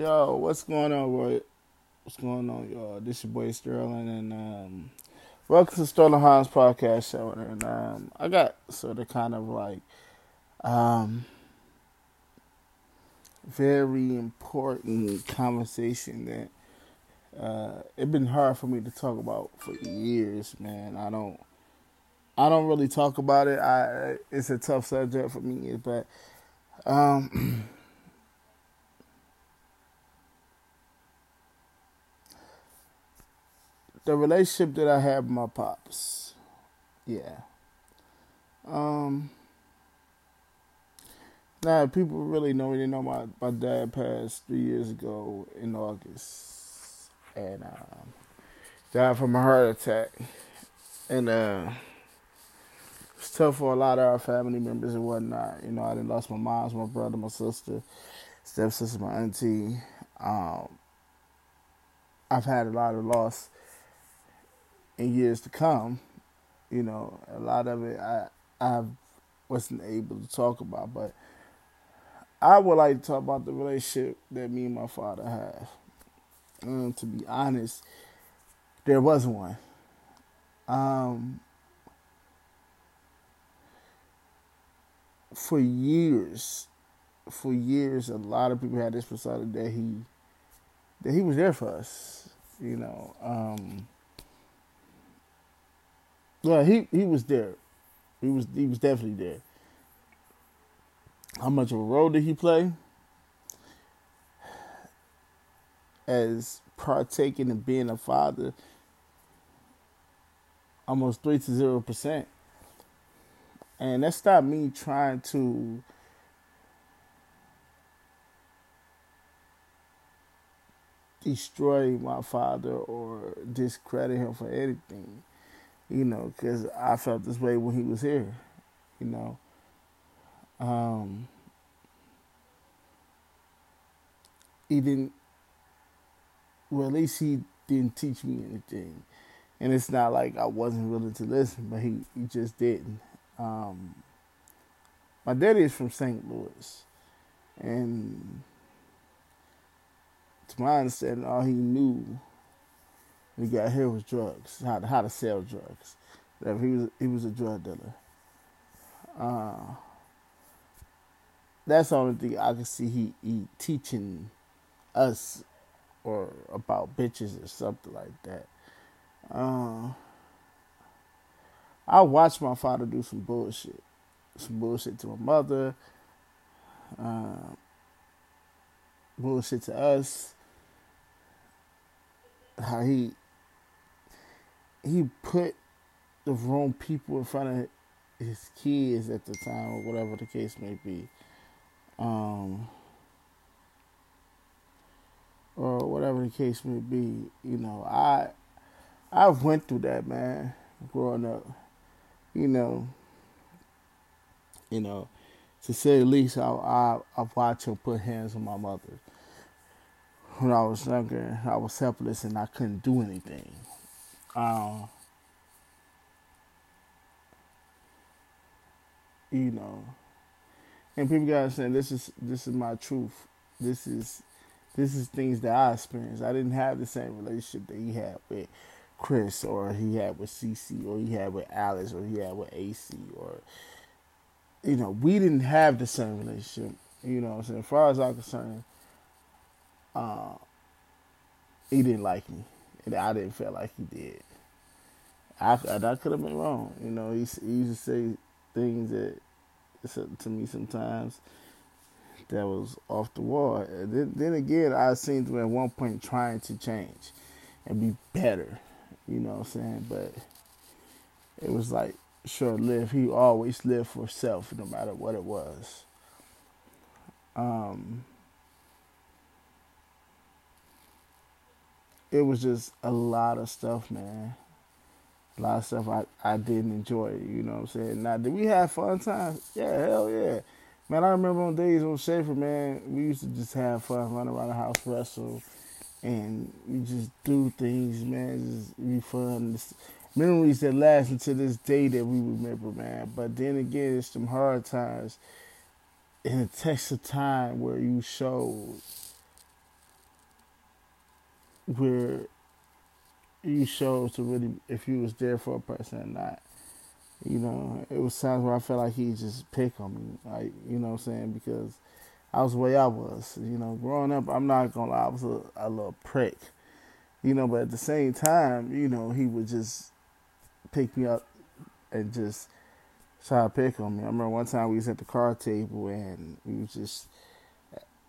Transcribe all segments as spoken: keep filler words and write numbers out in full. Yo, what's going on, Roy? What's going on, y'all? This your boy Sterling, and um, welcome to Sterling Hines Podcast Show. And um, I got sort of kind of like um, very important conversation that uh, it's been hard for me to talk about for years, man. I don't, I don't really talk about it. I it's a tough subject for me, but um. The relationship that I have with my pops. Yeah. Um, now, people really know me. They know my, my dad passed three years ago in August. And um, died from a heart attack. And uh, it was tough for a lot of our family members and whatnot. You know, I done lost my mom, my brother, my sister, stepsister, my auntie. Um, I've had a lot of loss in years to come, you know, a lot of it I I wasn't able to talk about, but I would like to talk about the relationship that me and my father have. Um, to be honest, there was one. Um, for years, for years, a lot of people had this perception that he that he was there for us, you know. Um, Well, he, he was there. He was he was definitely there. How much of a role did he play? As partaking in being a father, almost three to zero percent. And that's not me trying to destroy my father or discredit him for anything. You know, because I felt this way when he was here, you know. Um, he didn't, well, at least he didn't teach me anything. And it's not like I wasn't willing to listen, but he, he just didn't. Um, my daddy is from Saint Louis. And to my understanding, all he knew we got here was drugs, how to, how to sell drugs. He was he was a drug dealer. Uh, that's the only thing I could see he, he teaching us or about bitches or something like that. Uh, I watched my father do some bullshit. Some bullshit to my mother. Uh, bullshit to us. How he... He put the wrong people in front of his kids at the time, or whatever the case may be, um, or whatever the case may be. You know, I I went through that, man, growing up. You know, you know, to say the least, I I, I watched him put hands on my mother when I was younger. I was helpless and I couldn't do anything. Um, you know, and people gotta say, this is this is my truth. This is this is things that I experienced. I didn't have the same relationship that he had with Chris, or he had with Cece, or he had with Alice, or he had with A C, or you know, we didn't have the same relationship. You know, so as far as I'm concerned, uh, he didn't like me. And I didn't feel like he did. I, I, I could have been wrong. You know, he, he used to say things that, to me sometimes, that was off the wall. And then, then again, I seemed to at one point trying to change and be better. You know what I'm saying? But it was like short-lived. He always lived for self, no matter what it was. Um... It was just a lot of stuff, man. A lot of stuff I, I didn't enjoy, you know what I'm saying? Now, did we have fun times? Yeah, hell yeah. Man, I remember on days on Shafer, man, we used to just have fun, run around the house, wrestle, and we just do things, man. Just be fun. It's memories that last until this day that we remember, man. But then again, it's some hard times. And it takes a time where you show where you showed to really if you was there for a person or not. You know, it was times where I felt like he just picked on me, like, you know what I'm saying, because I was the way I was. You know, growing up, I'm not going to lie, I was a, a little prick. You know, but at the same time, you know, he would just pick me up and just try to pick on me. I remember one time we was at the card table and we was just,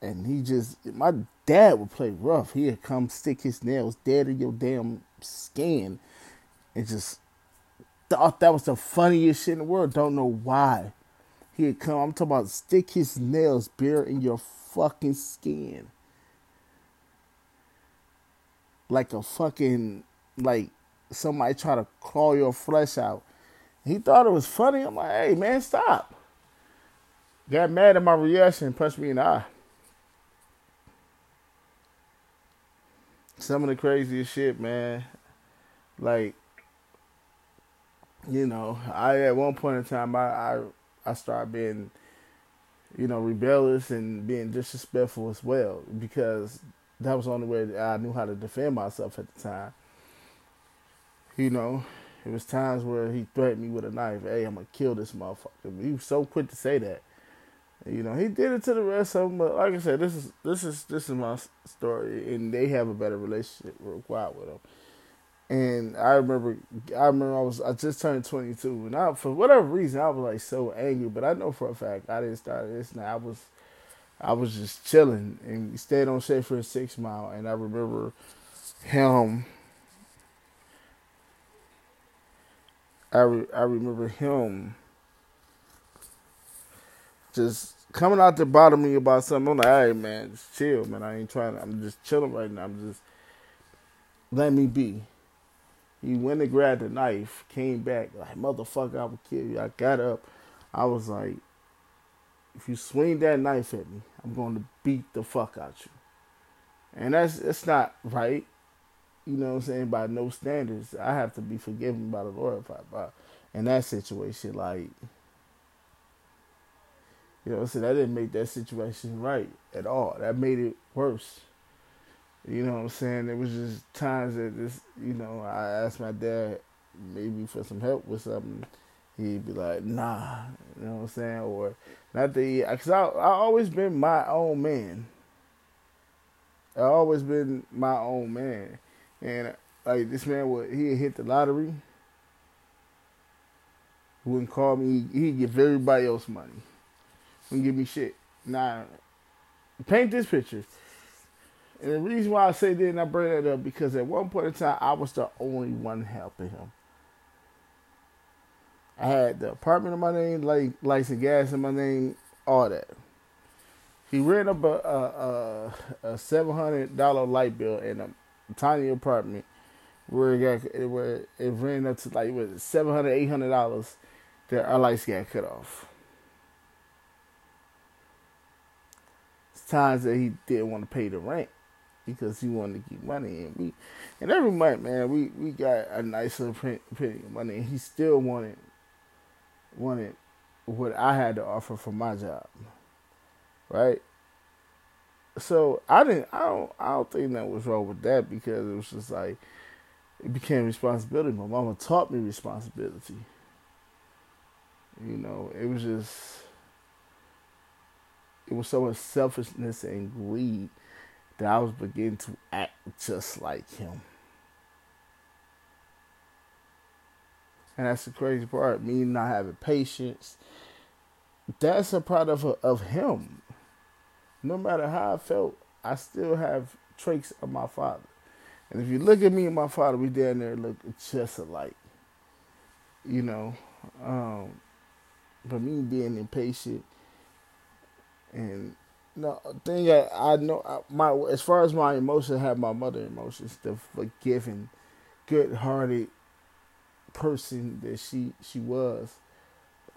and he just, my dad would play rough. He would come stick his nails dead in your damn skin and just thought that was the funniest shit in the world. Don't know why. He would come, I'm talking about stick his nails bare in your fucking skin. Like a fucking, like somebody try to claw your flesh out. He thought it was funny. I'm like, hey, man, stop. Got mad at my reaction and punched me in the eye. Some of the craziest shit, man. Like, you know, I at one point in time, I, I, I started being, you know, rebellious and being disrespectful as well, because that was the only way I knew how to defend myself at the time. You know, it was times where he threatened me with a knife. Hey, I'm going to kill this motherfucker. He was so quick to say that. You know, he did it to the rest of them. But like I said, this is this is, this is my story. And they have a better relationship required with him. And I remember I remember I was I just turned twenty-two. And I, for whatever reason, I was like so angry. But I know for a fact I didn't start this. Now I was... I was just chilling, and we stayed on Shafer at Six Mile, and I remember him. I re- I remember him just coming out the bottom of me about something. I'm like, all right, man, just chill, man. I ain't trying to, I'm just chilling right now. I'm just, let me be. He went and grabbed the knife, came back, like, motherfucker, I would kill you. I got up. I was like, if you swing that knife at me, I'm going to beat the fuck out you. And that's it's not right. You know what I'm saying? By no standards, I have to be forgiven by the Lord by, by, in that situation. Like, you know what I'm saying? That didn't make that situation right at all. That made it worse. You know what I'm saying? It was just times that this, you know, I asked my dad maybe for some help with something. He'd be like, nah, you know what I'm saying? Or not the, because I I always been my own man. I always been my own man, and like this man would he hit the lottery. He wouldn't call me. He'd give everybody else money. Wouldn't give me shit. Nah, paint this picture. And the reason why I say that and I bring that up because at one point in time I was the only one helping him. I had the apartment in my name, like lights and gas in my name, all that. He ran up a a, a seven hundred dollars light bill in a tiny apartment where it got where it ran up to like it was seven hundred dollars, eight hundred dollars that our lights got cut off. It's times that he didn't want to pay the rent because he wanted to keep money in me. And every month, man, we, we got a nice little print, print of money, and he still wanted wanted what I had to offer for my job, right? So I didn't, I don't, I don't think that was wrong with that because it was just like it became responsibility. My mama taught me responsibility. You know, it was just it was so much selfishness and greed that I was beginning to act just like him. And that's the crazy part. Me not having patience. That's a part of, of him. No matter how I felt, I still have traits of my father. And if you look at me and my father, we down there look just alike. You know. Um, but me being impatient. And no thing I, I know. I, my as far as my emotions, I have my mother emotions. The forgiving, good-hearted person that she she was,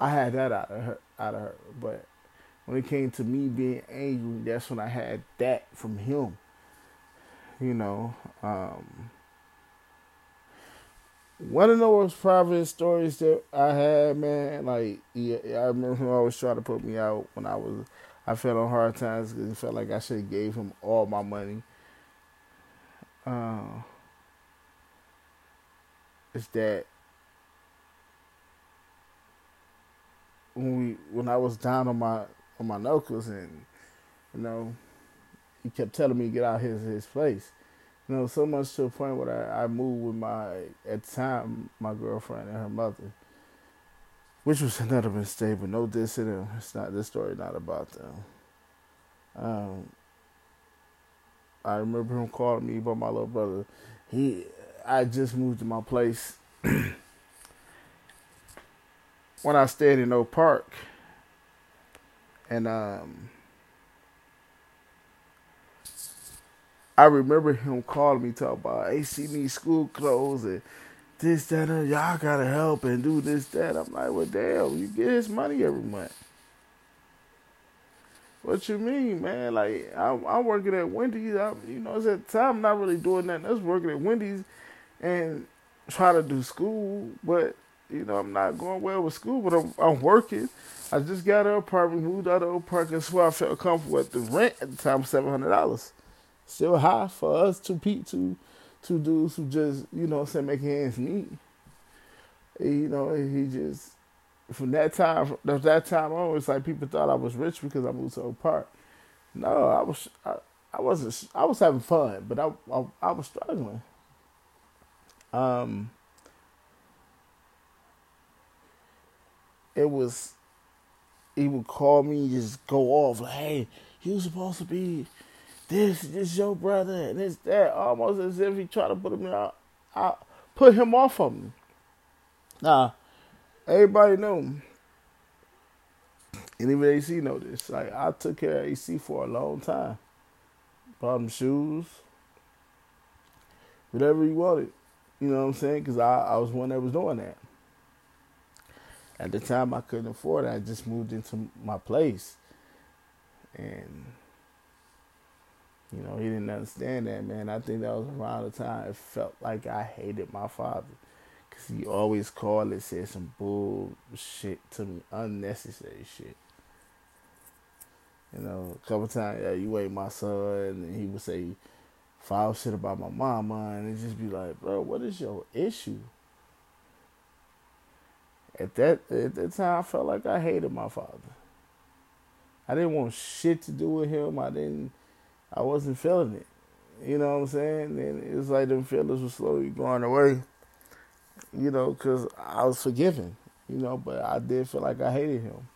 I had that out of her out of her. But when it came to me being angry, that's when I had that from him. You know, um, one of the most private stories that I had, man. Like yeah, I remember him always trying to put me out when I was. I felt on hard times because it felt like I should have gave him all my money. um, is that when we when I was down on my on my knuckles, and you know, he kept telling me to get out of his his place. You know, so much to the point where I, I moved with my, at the time, my girlfriend and her mother, which was another mistake, but no diss to them. It's not, this story not about them. Um, I remember him calling me about my little brother. He, I just moved to my place. When I stayed in Oak Park, and um, I remember him calling me, talking about, hey, see me school clothes and this, that, and y'all gotta help and do this, that. I'm like, well, damn, you get his money every month. What you mean, man? Like, I'm, I'm working at Wendy's. I, you know, it's at the time I'm not really doing nothing. I was working at Wendy's and trying to do school, but, you know, I'm not going well with school, but I'm, I'm working. I just got an apartment, moved out of apartment, so I felt comfortable at the rent at the time, seven hundred dollars. Still high for us two people, two, two dudes who just, you know, said make hands meet. You know, he just, from that time, from that time on, it's like people thought I was rich because I moved to Oak Park. No, I was, I, I wasn't, I was having fun, but I, I, I was struggling. Um, it was, he would call me, just go off, like, hey, you supposed to be This, this your brother, and this, that, almost as if he tried to put him out, out, put him off of me. Nah, everybody knew him. And even A C know this. Like, I took care of A C for a long time. Bought him shoes, whatever he wanted. You know what I'm saying? Because I, I was one that was doing that. At the time, I couldn't afford it. I just moved into my place. And you know, he didn't understand that, man. I think that was around the time it felt like I hated my father. Because he always called and said some bullshit to me, unnecessary shit. You know, a couple times, yeah, you ain't my son. And he would say foul shit about my mama. And it just be like, bro, what is your issue? At that, at that time, I felt like I hated my father. I didn't want shit to do with him. I didn't. I wasn't feeling it, you know what I'm saying? And it's like them feelings were slowly going away, you know, because I was forgiven, you know, but I did feel like I hated him.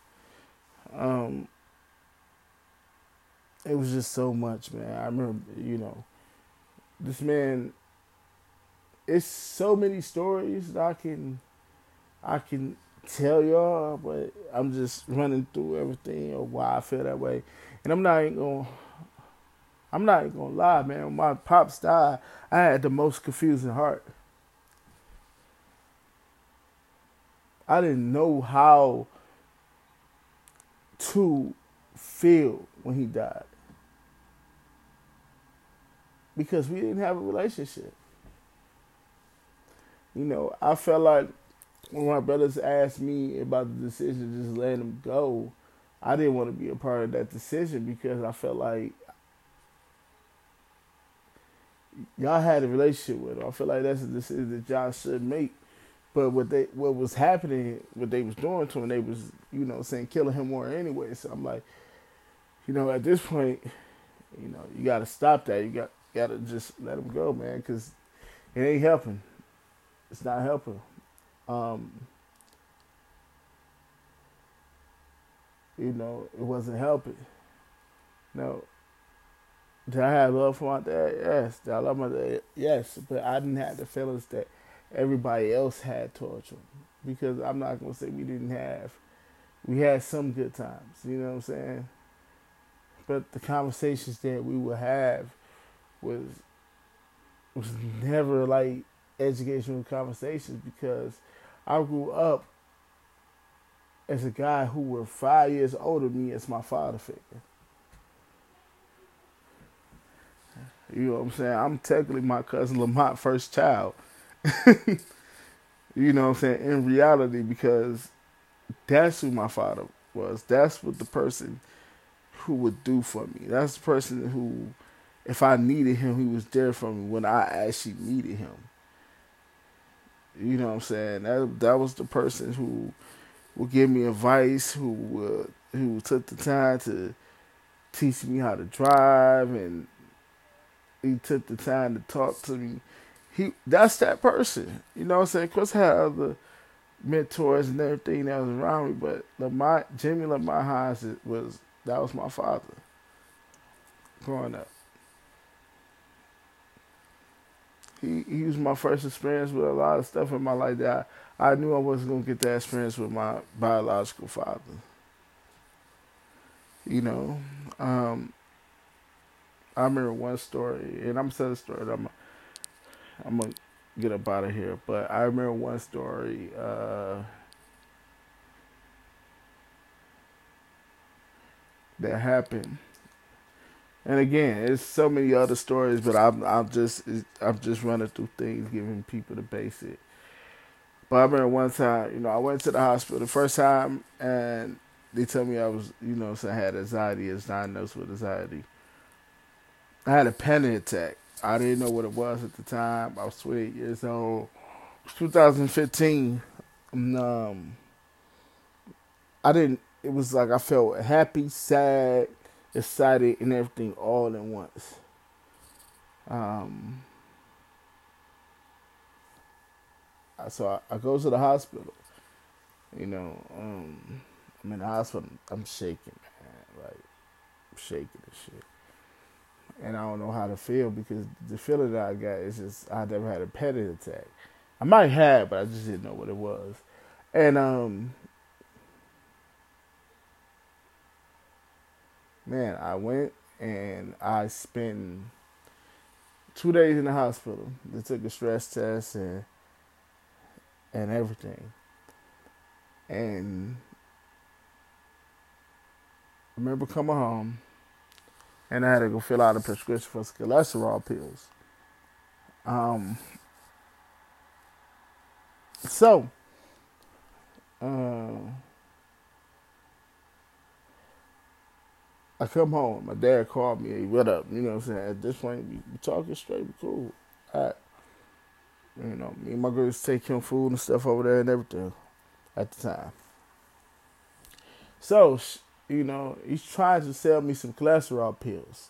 Um, it was just so much, man. I remember, you know, this man, it's so many stories that I can, I can tell y'all, but I'm just running through everything or why I feel that way. And I'm not even going to, I'm not even gonna lie, man. When my pops died, I had the most confusing heart. I didn't know how to feel when he died. Because we didn't have a relationship. You know, I felt like when my brothers asked me about the decision to just let him go, I didn't want to be a part of that decision because I felt like y'all had a relationship with him. I feel like that's a decision that y'all should make. But what they, what was happening, what they was doing to him, they was, you know, saying killing him more anyway. So I'm like, you know, at this point, you know, you got to stop that. You got got to just let him go, man, because it ain't helping. It's not helping. Um, you know, it wasn't helping. No. Did I have love for my dad? Yes. Did I love my dad? Yes. But I didn't have the feelings that everybody else had towards him. Because I'm not going to say we didn't have. We had some good times. You know what I'm saying? But the conversations that we would have was was never like educational conversations. Because I grew up as a guy who were five years older than me as my father figure. You know what I'm saying? I'm technically my cousin Lamont's first child. You know what I'm saying? In reality, because that's who my father was. That's what the person who would do for me. That's the person who, if I needed him, he was there for me when I actually needed him. You know what I'm saying? That that was the person who would give me advice, who uh, who took the time to teach me how to drive, and he took the time to talk to me. He that's that person. You know what I'm saying? Of course, I had other mentors and everything that was around me, but Lamont, Jimmy Lamont Hines was that was my father growing up. He he was my first experience with a lot of stuff in my life that I, I knew I wasn't going to get that experience with my biological father. You know, um, I remember one story, and I'm telling a story that I'm, I'm going to get up out of here, but I remember one story. Uh, that happened. And again, there's so many other stories, but I'm I'm just I'm just running through things, giving people the basic. But I remember one time, you know, I went to the hospital the first time, and they told me I was, you know, so I had anxiety, as diagnosed with anxiety. I had a panic attack. I didn't know what it was at the time. I was twenty-eight years old. It was two thousand fifteen. And, um, I didn't. It was like I felt happy, sad, excited, and everything all at once. Um, so I, I go to the hospital. You know, um, I'm in the hospital. I'm shaking, man. Like, I'm shaking and shit. And I don't know how to feel, because the feeling that I got is just, I never had a panic attack. I might have, but I just didn't know what it was. And, um... man, I went and I spent two days in the hospital. They took a stress test and and everything. And I remember coming home, and I had to go fill out a prescription for cholesterol pills. Um. So. Uh, I come home. My dad called me. Hey, what up? You know what I'm saying? At this point, we talking straight. We cool. All right. You know, me and my girls take him food and stuff over there and everything at the time. So, you know, he's trying to sell me some cholesterol pills.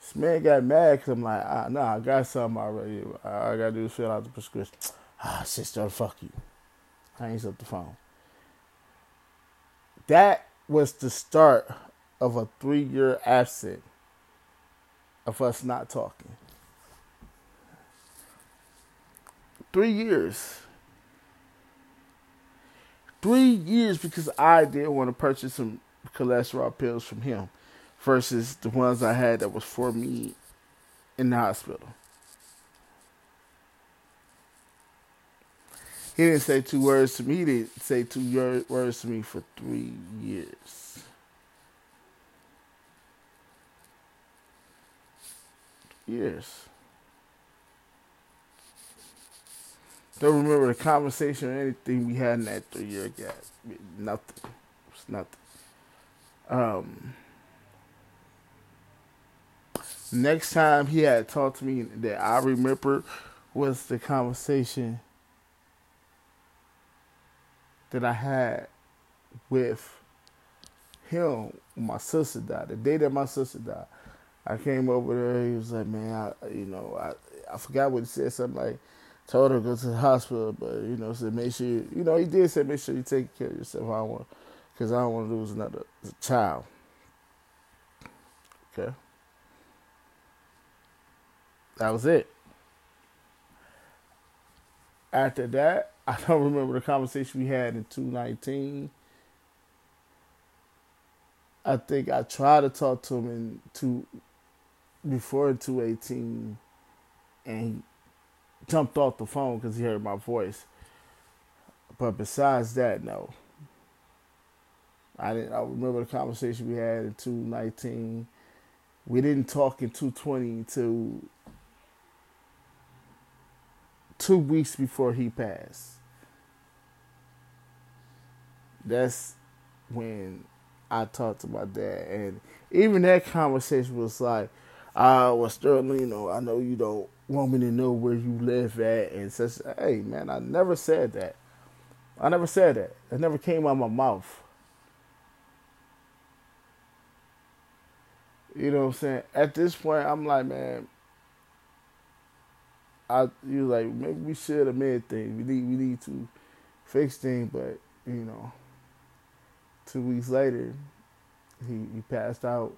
This man got mad because I'm like, ah, nah, I got something already. I got to do is fill out the prescription. Ah, sister, fuck you. Hangs up the phone. That was the start of a three-year absence of us not talking. Three years. Three years because I did want to purchase some cholesterol pills from him versus the ones I had that was for me in the hospital. He didn't say two words to me. He didn't say two words to me for three years. Years. Don't remember the conversation or anything we had in that three-year gap. Nothing. It's nothing. Um. Next time he had talked to me that I remember was the conversation that I had with him when my sister died. The day that my sister died. I came over there. He was like, man, I, you know, I, I forgot what he said. Something like, told her to go to the hospital, but, you know, said, make sure, you, you know, he did say, make sure you take care of yourself. I don't want, because I don't want to lose another child. Okay. That was it. After that, I don't remember the conversation we had in two nineteen. I think I tried to talk to him in two. Before two eighteen, and he jumped off the phone because he heard my voice. But besides that, no. I didn't. I remember the conversation we had in two nineteen. We didn't talk in two twenty until two weeks before he passed. That's when I talked to my dad, and even that conversation was like, uh, well, Sterling, you know, I know you don't want me to know where you live at, and such. Hey, man, I never said that. I never said that. It never came out of my mouth. You know what I'm saying? At this point, I'm like, man, I you like maybe we should amend things. We need we need to fix things, but you know, two weeks later, he he passed out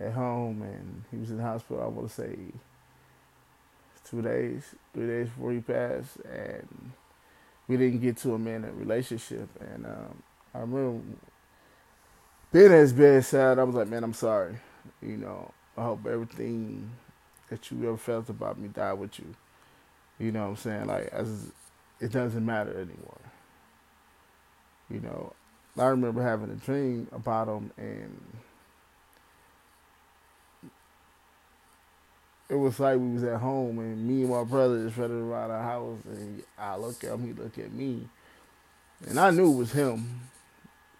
at home, and he was in the hospital. I want to say two days, three days before he passed, and we didn't get to amend that relationship. And um, I remember being at his bedside. I was like, man, I'm sorry. You know, I hope everything that you ever felt about me died with you. You know what I'm saying? Like, as it doesn't matter anymore. You know, I remember having a dream about him, and it was like we was at home, and me and my brother just running around our house, and I look at him, he look at me, and I knew it was him.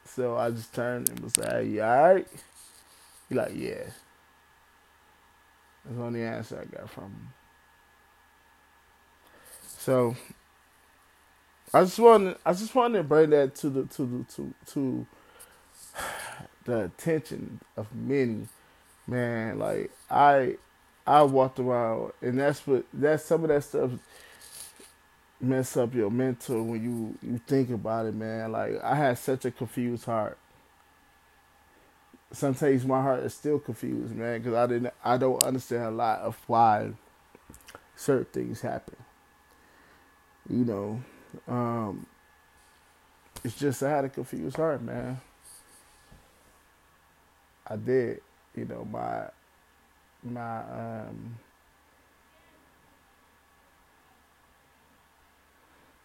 So I just turned and was like, "Hey, you all right?" He like, yeah. That's the only answer I got from him. So I just wanted, I just wanted to bring that to the to the to to the attention of many. Man, like I I walked around, and that's what that's some of that stuff mess up your mental when you, you think about it, man. Like I had such a confused heart. Sometimes my heart is still confused, man, because I didn't, I don't understand a lot of why certain things happen. You know, um, it's just I had a confused heart, man. I did, you know, my my um,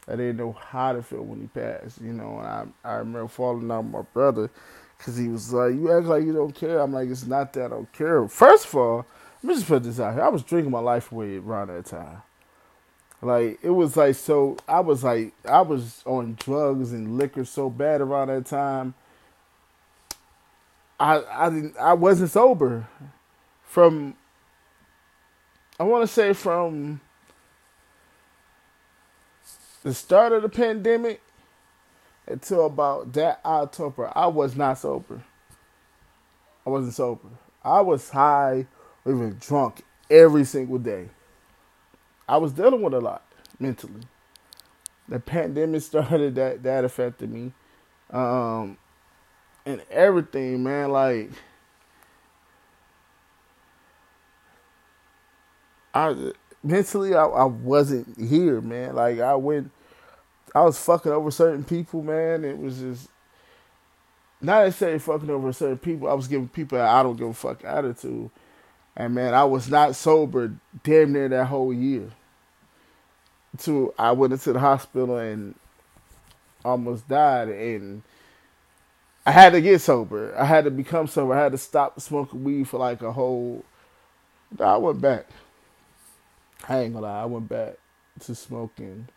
I didn't know how to feel when he passed. You know, and I I remember falling out with my brother. Because he was like, you act like you don't care. I'm like, it's not that I don't care. First of all, let me just put this out here. I was drinking my life away around that time. Like, it was like, so, I was like, I was on drugs and liquor so bad around that time. I I didn't, I wasn't sober from, I want to say from the start of the pandemic. Until about that October, I was not sober. I wasn't sober. I was high, even drunk every single day. I was dealing with a lot mentally. The pandemic started, that that affected me. Um, and everything, man, like, I mentally, I, I wasn't here, man. Like, I went... I was fucking over certain people, man. It was just, not necessarily fucking over certain people. I was giving people an I don't give a fuck attitude. And, man, I was not sober damn near that whole year. So I went into the hospital and almost died. And I had to get sober. I had to become sober. I had to stop smoking weed for like a whole... I went back. I ain't gonna lie. I went back to smoking...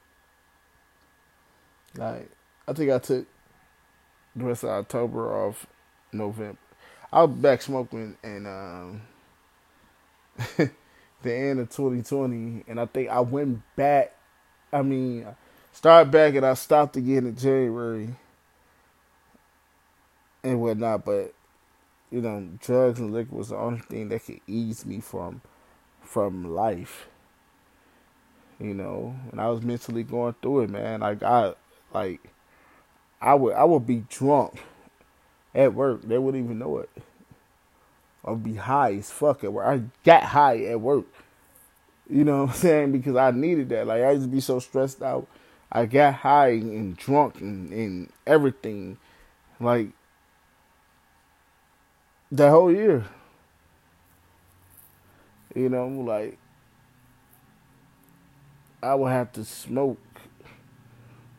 Like, I think I took the rest of October off November. I was back smoking in um, the end of twenty twenty, and I think I went back, I mean, started back, and I stopped again in January and whatnot, but, you know, drugs and liquor was the only thing that could ease me from from life, you know, and I was mentally going through it, man. Like, I... Like, I would I would be drunk at work. They wouldn't even know it. I would be high as fuck at work. I got high at work. You know what I'm saying? Because I needed that. Like, I used to be so stressed out. I got high and drunk and, and everything. Like, that whole year. You know, like, I would have to smoke.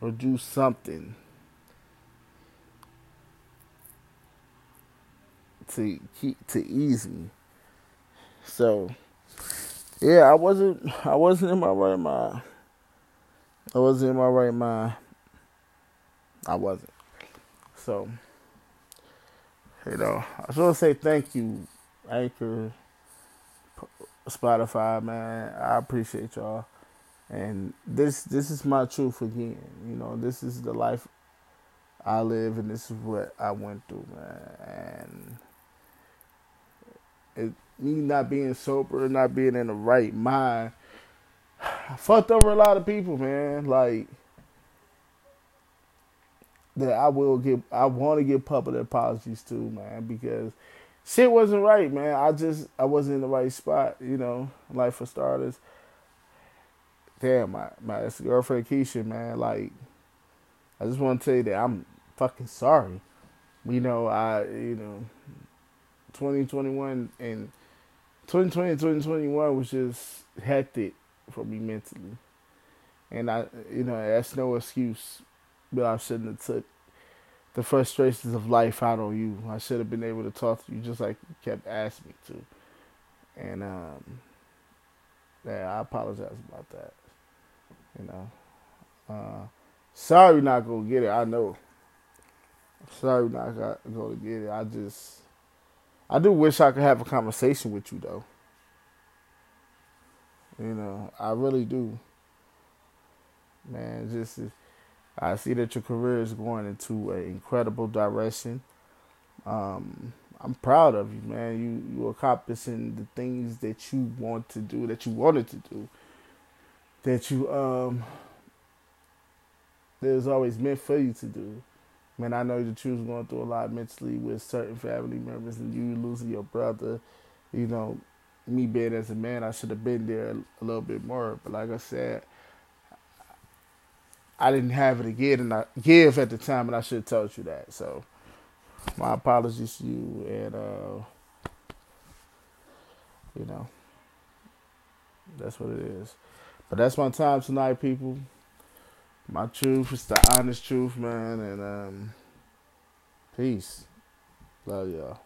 Or do something to keep to ease me. So, yeah, I wasn't. I wasn't in my right mind. I wasn't in my right mind. I wasn't. So, you know, I just want to say thank you, Anchor Spotify, man. I appreciate y'all. And this this is my truth again. You know, this is the life I live, and this is what I went through, man. And it, me not being sober, not being in the right mind, I fucked over a lot of people, man. Like, that I will give, I want to give public apologies to, man, because shit wasn't right, man. I just, I wasn't in the right spot, you know, like, for starters. Damn, my, my ex-girlfriend Keisha, man, like, I just want to tell you that I'm fucking sorry. You know, I, you know, twenty twenty-one and twenty twenty and twenty twenty-one was just hectic for me mentally. And I, you know, that's no excuse, but I shouldn't have took the frustrations of life out on you. I should have been able to talk to you just like you kept asking me to. And, um, yeah, I apologize about that. You know, uh, sorry, not gonna get it. I know. Sorry, not gonna get it. I just, I do wish I could have a conversation with you, though. You know, I really do. Man, just, I see that your career is going into an incredible direction. Um, I'm proud of you, man. You, you're accomplishing the things that you want to do, that you wanted to do, that you, um, that was always meant for you to do. Man, I know that you was going through a lot mentally with certain family members and you losing your brother. You know, me being as a man, I should have been there a little bit more. But like I said, I didn't have it to give, and I give at the time, and I should have told you that. So, my apologies to you, and, uh, you know, that's what it is. But that's my time tonight, people. My truth is the honest truth, man, and um, peace. Love y'all.